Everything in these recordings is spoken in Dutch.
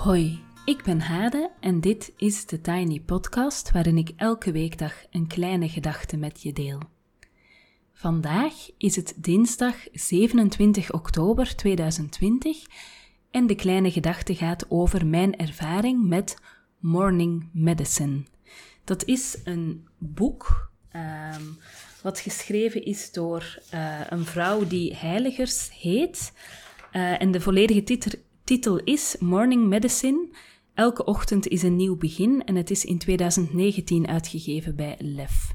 Hoi, ik ben Hade en dit is de Tiny Podcast waarin ik elke weekdag een kleine gedachte met je deel. Vandaag is het dinsdag 27 oktober 2020 en de kleine gedachte gaat over mijn ervaring met Morning Medicine. Dat is een boek wat geschreven is door een vrouw die Heiligers heet en de volledige titel is Morning Medicine. Elke ochtend is een nieuw begin en het is in 2019 uitgegeven bij LEF.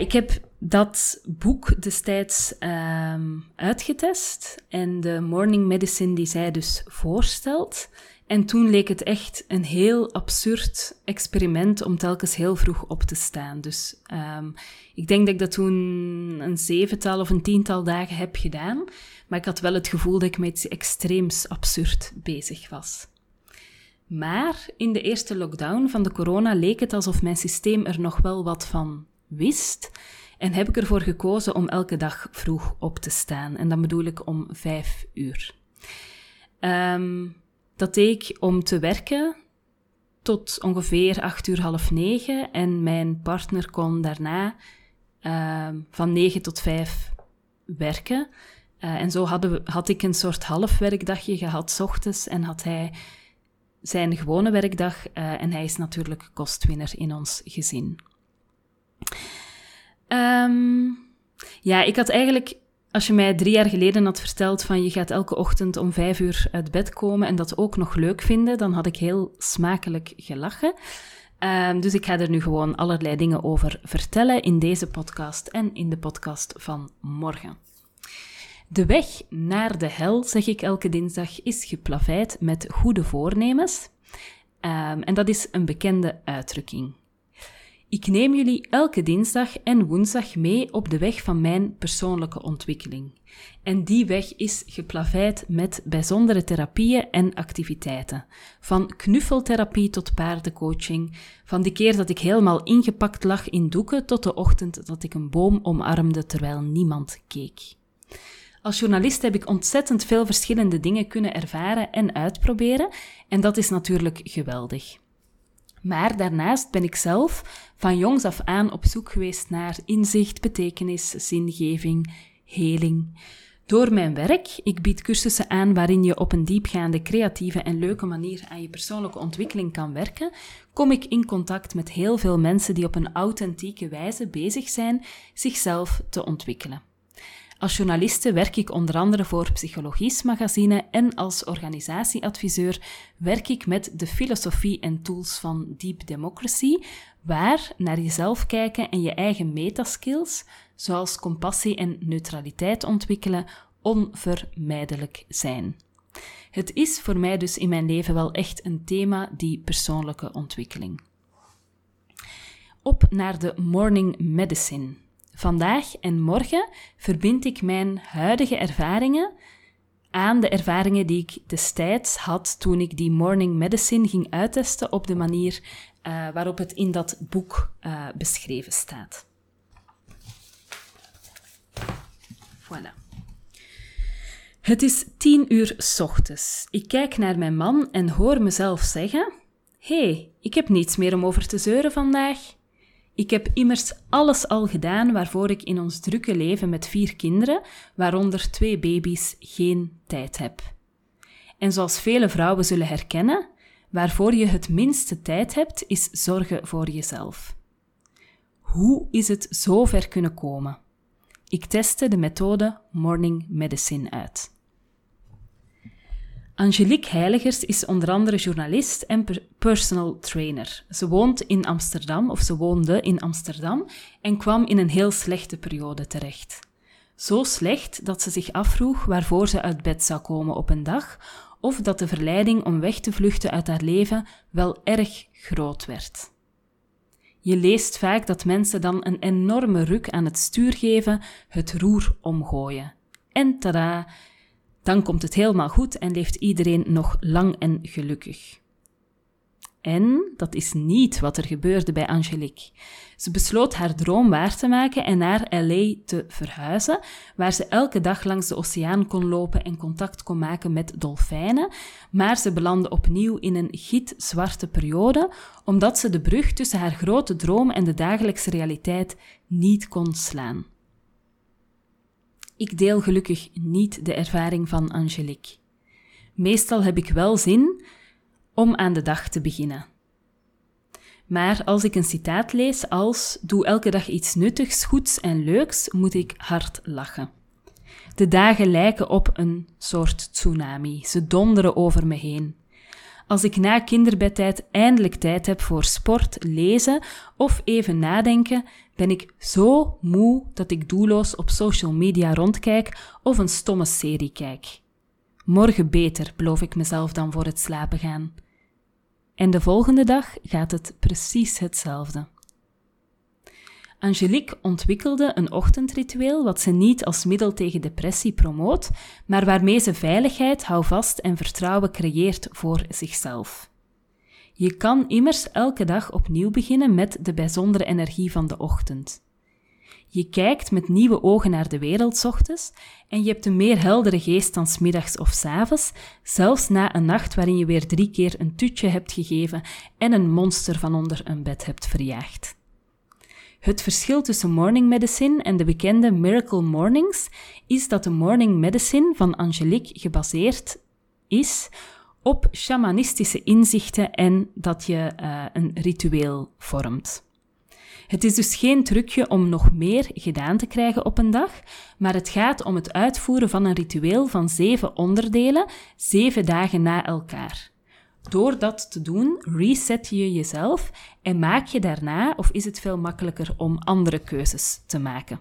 Ik heb dat boek destijds uitgetest en de Morning Medicine die zij dus voorstelt. En toen leek het echt een heel absurd experiment om telkens heel vroeg op te staan. Dus ik denk dat ik dat toen een 7-tal of een 10-tal dagen heb gedaan. Maar ik had wel het gevoel dat ik met iets extreems absurd bezig was. Maar in de eerste lockdown van de corona leek het alsof mijn systeem er nog wel wat van wist. En heb ik ervoor gekozen om elke dag vroeg op te staan. En dan bedoel ik om 5 uur. Dat deed ik om te werken tot ongeveer 8 uur, 8:30. En mijn partner kon daarna van 9 tot 5 werken. En zo had ik een soort halfwerkdagje gehad 's ochtends. En had hij zijn gewone werkdag. En hij is natuurlijk kostwinner in ons gezin. Ik had eigenlijk... Als je mij 3 jaar geleden had verteld van je gaat elke ochtend om 5 uur uit bed komen en dat ook nog leuk vinden, dan had ik heel smakelijk gelachen. Dus ik ga er nu gewoon allerlei dingen over vertellen in deze podcast en in de podcast van morgen. De weg naar de hel, zeg ik elke dinsdag, is geplaveid met goede voornemens. En dat is een bekende uitdrukking. Ik neem jullie elke dinsdag en woensdag mee op de weg van mijn persoonlijke ontwikkeling. En die weg is geplaveid met bijzondere therapieën en activiteiten. Van knuffeltherapie tot paardencoaching, van de keer dat ik helemaal ingepakt lag in doeken tot de ochtend dat ik een boom omarmde terwijl niemand keek. Als journalist heb ik ontzettend veel verschillende dingen kunnen ervaren en uitproberen en dat is natuurlijk geweldig. Maar daarnaast ben ik zelf van jongs af aan op zoek geweest naar inzicht, betekenis, zingeving, heling. Door mijn werk, ik bied cursussen aan waarin je op een diepgaande, creatieve en leuke manier aan je persoonlijke ontwikkeling kan werken, kom ik in contact met heel veel mensen die op een authentieke wijze bezig zijn zichzelf te ontwikkelen. Als journaliste werk ik onder andere voor Psychologies Magazine en als organisatieadviseur werk ik met de filosofie en tools van Deep Democracy, waar naar jezelf kijken en je eigen metaskills, zoals compassie en neutraliteit ontwikkelen, onvermijdelijk zijn. Het is voor mij dus in mijn leven wel echt een thema, die persoonlijke ontwikkeling. Op naar de Morning Medicine. Vandaag en morgen verbind ik mijn huidige ervaringen aan de ervaringen die ik destijds had toen ik die Morning Medicine ging uittesten op de manier waarop het in dat boek beschreven staat. Voilà. Het is 10 uur 's ochtends. Ik kijk naar mijn man en hoor mezelf zeggen: "Hé, ik heb niets meer om over te zeuren vandaag. Ik heb immers alles al gedaan waarvoor ik in ons drukke leven met 4 kinderen, waaronder 2 baby's, geen tijd heb. En zoals vele vrouwen zullen herkennen, waarvoor je het minste tijd hebt, is zorgen voor jezelf. Hoe is het zo ver kunnen komen? Ik testte de methode Morning Medicine uit." Angelique Heiligers is onder andere journalist en personal trainer. Ze woont in Amsterdam, of ze woonde in Amsterdam, en kwam in een heel slechte periode terecht. Zo slecht dat ze zich afvroeg waarvoor ze uit bed zou komen op een dag, of dat de verleiding om weg te vluchten uit haar leven wel erg groot werd. Je leest vaak dat mensen dan een enorme ruk aan het stuur geven, het roer omgooien. En tada! Dan komt het helemaal goed en leeft iedereen nog lang en gelukkig. En dat is niet wat er gebeurde bij Angelique. Ze besloot haar droom waar te maken en naar L.A. te verhuizen, waar ze elke dag langs de oceaan kon lopen en contact kon maken met dolfijnen. Maar ze belandde opnieuw in een gitzwarte periode, omdat ze de brug tussen haar grote droom en de dagelijkse realiteit niet kon slaan. Ik deel gelukkig niet de ervaring van Angelique. Meestal heb ik wel zin om aan de dag te beginnen. Maar als ik een citaat lees als "Doe elke dag iets nuttigs, goeds en leuks", moet ik hard lachen. De dagen lijken op een soort tsunami. Ze donderen over me heen. Als ik na kinderbedtijd eindelijk tijd heb voor sport, lezen of even nadenken, ben ik zo moe dat ik doelloos op social media rondkijk of een stomme serie kijk. Morgen beter, beloof ik mezelf dan voor het slapen gaan. En de volgende dag gaat het precies hetzelfde. Angelique ontwikkelde een ochtendritueel wat ze niet als middel tegen depressie promoot, maar waarmee ze veiligheid, houvast en vertrouwen creëert voor zichzelf. Je kan immers elke dag opnieuw beginnen met de bijzondere energie van de ochtend. Je kijkt met nieuwe ogen naar de wereld ochtends en je hebt een meer heldere geest dan 's middags of 's avonds, zelfs na een nacht waarin je weer 3 keer een tutje hebt gegeven en een monster van onder een bed hebt verjaagd. Het verschil tussen Morning Medicine en de bekende Miracle Mornings is dat de Morning Medicine van Angelique gebaseerd is op shamanistische inzichten en dat je een ritueel vormt. Het is dus geen trucje om nog meer gedaan te krijgen op een dag, maar het gaat om het uitvoeren van een ritueel van 7 onderdelen, 7 dagen na elkaar. Door dat te doen, reset je jezelf en maak je daarna, of is het veel makkelijker om andere keuzes te maken.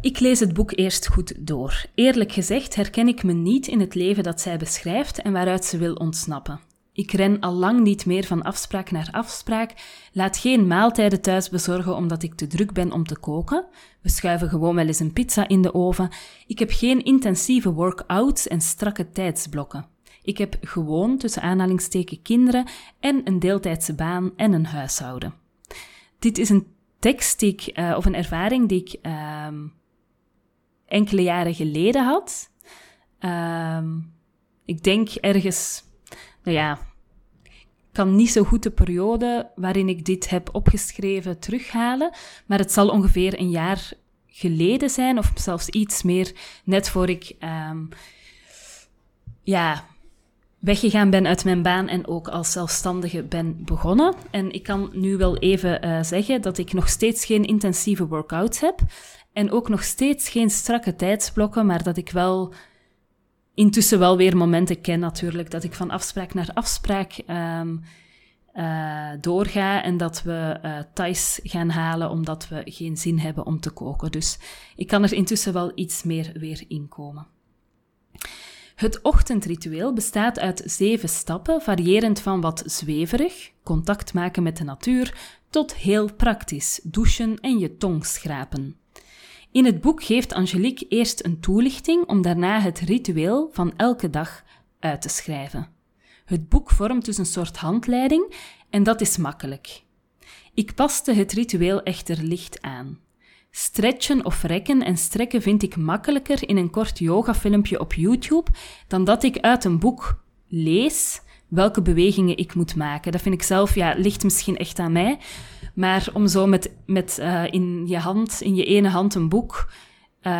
Ik lees het boek eerst goed door. Eerlijk gezegd herken ik me niet in het leven dat zij beschrijft en waaruit ze wil ontsnappen. Ik ren al lang niet meer van afspraak naar afspraak, laat geen maaltijden thuis bezorgen omdat ik te druk ben om te koken. We schuiven gewoon wel eens een pizza in de oven. Ik heb geen intensieve workouts en strakke tijdsblokken. Ik heb gewoon, tussen aanhalingsteken, kinderen en een deeltijdse baan en een huishouden. Dit is een tekst die ik, of een ervaring die ik enkele jaren geleden had. Ik denk ergens... Nou ja, ik kan niet zo goed de periode waarin ik dit heb opgeschreven terughalen, maar het zal ongeveer een jaar geleden zijn, of zelfs iets meer, net voor ik weggegaan ben uit mijn baan en ook als zelfstandige ben begonnen. En ik kan nu wel even zeggen dat ik nog steeds geen intensieve workouts heb en ook nog steeds geen strakke tijdsblokken, maar dat ik wel... intussen wel weer momenten ken natuurlijk, dat ik van afspraak naar afspraak doorga en dat we thais gaan halen omdat we geen zin hebben om te koken. Dus ik kan er intussen wel iets meer weer in komen. Het ochtendritueel bestaat uit 7 stappen, variërend van wat zweverig, contact maken met de natuur, tot heel praktisch, douchen en je tong schrapen. In het boek geeft Angelique eerst een toelichting om daarna het ritueel van elke dag uit te schrijven. Het boek vormt dus een soort handleiding en dat is makkelijk. Ik paste het ritueel echter licht aan. Stretchen of rekken en strekken vind ik makkelijker in een kort yogafilmpje op YouTube dan dat ik uit een boek lees welke bewegingen ik moet maken. Dat vind ik zelf, ligt misschien echt aan mij... Maar om zo met in je ene hand een boek,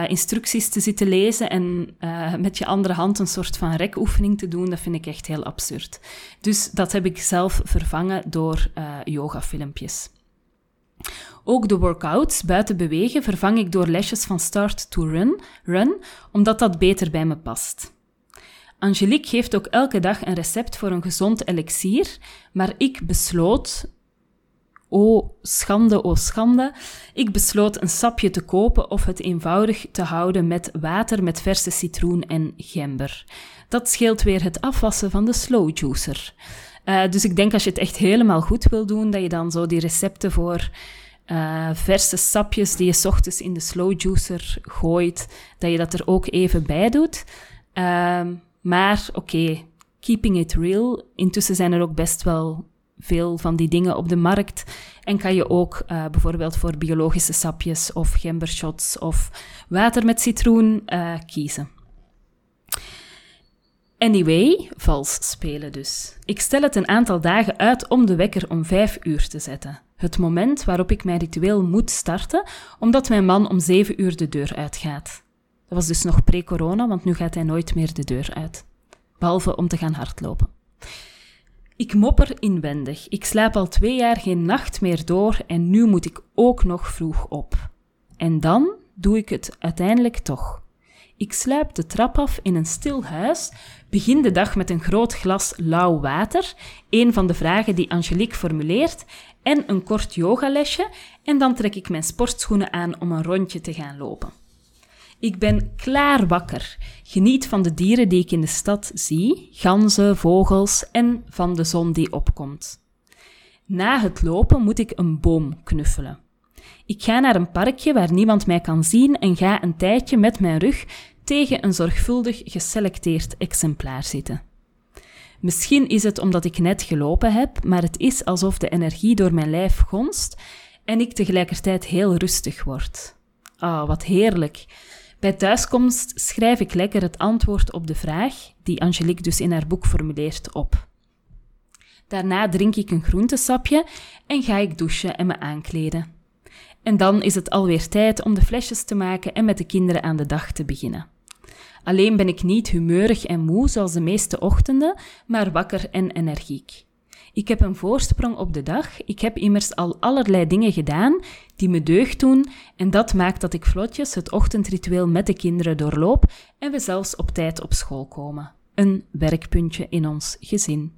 instructies te zitten lezen en met je andere hand een soort van rekoefening te doen, dat vind ik echt heel absurd. Dus dat heb ik zelf vervangen door yogafilmpjes. Ook de workouts buiten bewegen vervang ik door lesjes van Start to Run, omdat dat beter bij me past. Angelique geeft ook elke dag een recept voor een gezond elixier, maar ik besloot... Oh schande. Ik besloot een sapje te kopen of het eenvoudig te houden met water met verse citroen en gember. Dat scheelt weer het afwassen van de slow juicer. Dus ik denk als je het echt helemaal goed wil doen, dat je dan zo die recepten voor verse sapjes die je 's ochtends in de slow juicer gooit, dat je dat er ook even bij doet. Maar oké, keeping it real. Intussen zijn er ook best wel veel van die dingen op de markt. En kan je ook bijvoorbeeld voor biologische sapjes of gembershots of water met citroen kiezen. Anyway, vals spelen dus. Ik stel het een aantal dagen uit om de wekker om 5 uur te zetten. Het moment waarop ik mijn ritueel moet starten, omdat mijn man om 7 uur de deur uitgaat. Dat was dus nog pre-corona, want nu gaat hij nooit meer de deur uit. Behalve om te gaan hardlopen. Ik mopper inwendig. Ik slaap al 2 jaar geen nacht meer door en nu moet ik ook nog vroeg op. En dan doe ik het uiteindelijk toch. Ik sluip de trap af in een stil huis, begin de dag met een groot glas lauw water, een van de vragen die Angelique formuleert, en een kort yogalesje, en dan trek ik mijn sportschoenen aan om een rondje te gaan lopen. Ik ben klaar wakker, geniet van de dieren die ik in de stad zie, ganzen, vogels en van de zon die opkomt. Na het lopen moet ik een boom knuffelen. Ik ga naar een parkje waar niemand mij kan zien en ga een tijdje met mijn rug tegen een zorgvuldig geselecteerd exemplaar zitten. Misschien is het omdat ik net gelopen heb, maar het is alsof de energie door mijn lijf gonst en ik tegelijkertijd heel rustig word. Ah, wat heerlijk. Bij thuiskomst schrijf ik lekker het antwoord op de vraag, die Angelique dus in haar boek formuleert, op. Daarna drink ik een groentesapje en ga ik douchen en me aankleden. En dan is het alweer tijd om de flesjes te maken en met de kinderen aan de dag te beginnen. Alleen ben ik niet humeurig en moe zoals de meeste ochtenden, maar wakker en energiek. Ik heb een voorsprong op de dag, ik heb immers al allerlei dingen gedaan die me deugd doen en dat maakt dat ik vlotjes het ochtendritueel met de kinderen doorloop en we zelfs op tijd op school komen. Een werkpuntje in ons gezin.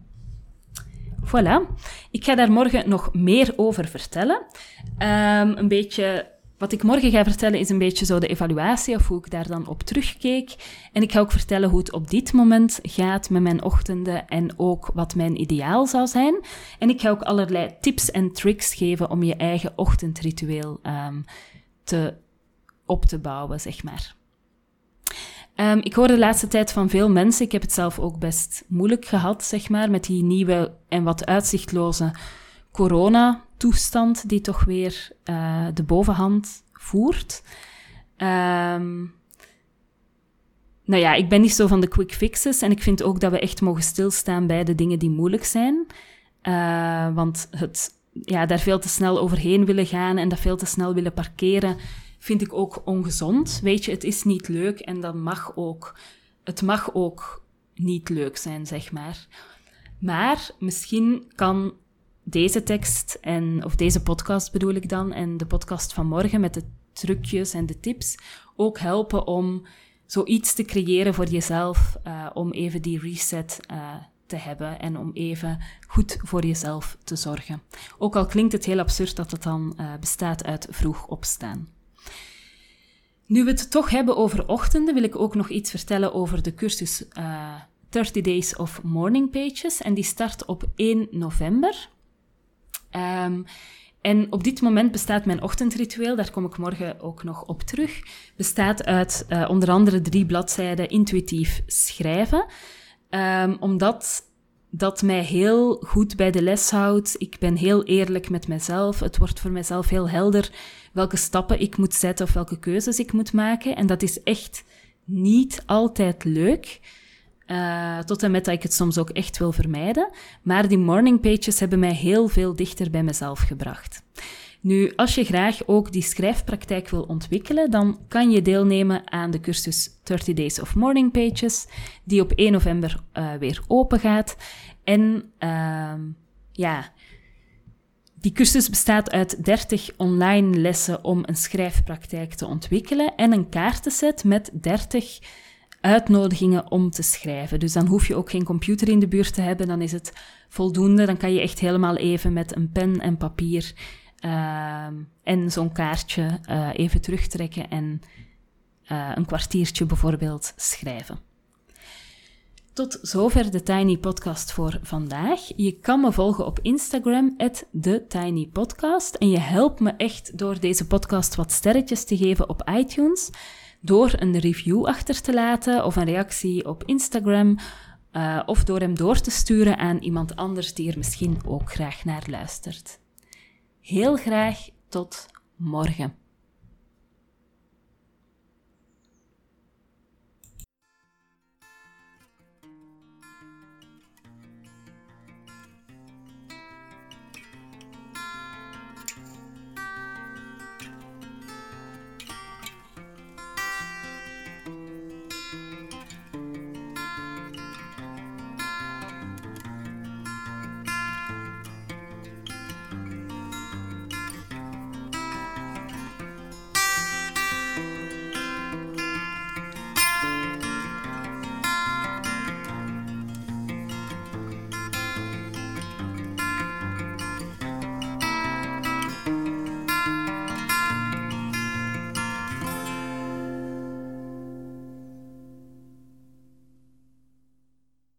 Voilà, ik ga daar morgen nog meer over vertellen. Een beetje, wat ik morgen ga vertellen is een beetje zo de evaluatie of hoe ik daar dan op terugkeek. En ik ga ook vertellen hoe het op dit moment gaat met mijn ochtenden en ook wat mijn ideaal zou zijn. En ik ga ook allerlei tips en tricks geven om je eigen ochtendritueel op te bouwen, zeg maar. Ik hoor de laatste tijd van veel mensen, ik heb het zelf ook best moeilijk gehad, zeg maar, met die nieuwe en wat uitzichtloze coronatoestand die toch weer de bovenhand voert. Nou ja, ik ben niet zo van de quick fixes en ik vind ook dat we echt mogen stilstaan bij de dingen die moeilijk zijn. Want daar veel te snel overheen willen gaan en dat veel te snel willen parkeren, vind ik ook ongezond. Weet je, het is niet leuk en dat mag ook. Het mag ook niet leuk zijn, zeg maar. Maar misschien kan deze tekst, of deze podcast bedoel ik dan, en de podcast van morgen met de trucjes en de tips, ook helpen om zoiets te creëren voor jezelf, om even die reset te hebben en om even goed voor jezelf te zorgen. Ook al klinkt het heel absurd dat het dan bestaat uit vroeg opstaan. Nu we het toch hebben over ochtenden, wil ik ook nog iets vertellen over de cursus 30 Days of Morning Pages. En die start op 1 november. En op dit moment bestaat mijn ochtendritueel, daar kom ik morgen ook nog op terug, bestaat uit onder andere 3 bladzijden intuïtief schrijven. Omdat dat mij heel goed bij de les houdt. Ik ben heel eerlijk met mezelf. Het wordt voor mezelf heel helder welke stappen ik moet zetten of welke keuzes ik moet maken. En dat is echt niet altijd leuk. Tot en met dat ik het soms ook echt wil vermijden. Maar die morning pages hebben mij heel veel dichter bij mezelf gebracht. Nu, als je graag ook die schrijfpraktijk wil ontwikkelen, dan kan je deelnemen aan de cursus 30 Days of Morning Pages, die op 1 november weer open gaat. En die cursus bestaat uit 30 online lessen om een schrijfpraktijk te ontwikkelen en een kaartenset met 30 uitnodigingen om te schrijven. Dus dan hoef je ook geen computer in de buurt te hebben, dan is het voldoende. Dan kan je echt helemaal even met een pen en papier en zo'n kaartje even terugtrekken en een kwartiertje bijvoorbeeld schrijven. Tot zover de Tiny Podcast voor vandaag. Je kan me volgen op Instagram @thetinypodcast en je helpt me echt door deze podcast wat sterretjes te geven op iTunes, door een review achter te laten of een reactie op Instagram Of door hem door te sturen aan iemand anders die er misschien ook graag naar luistert. Heel graag tot morgen.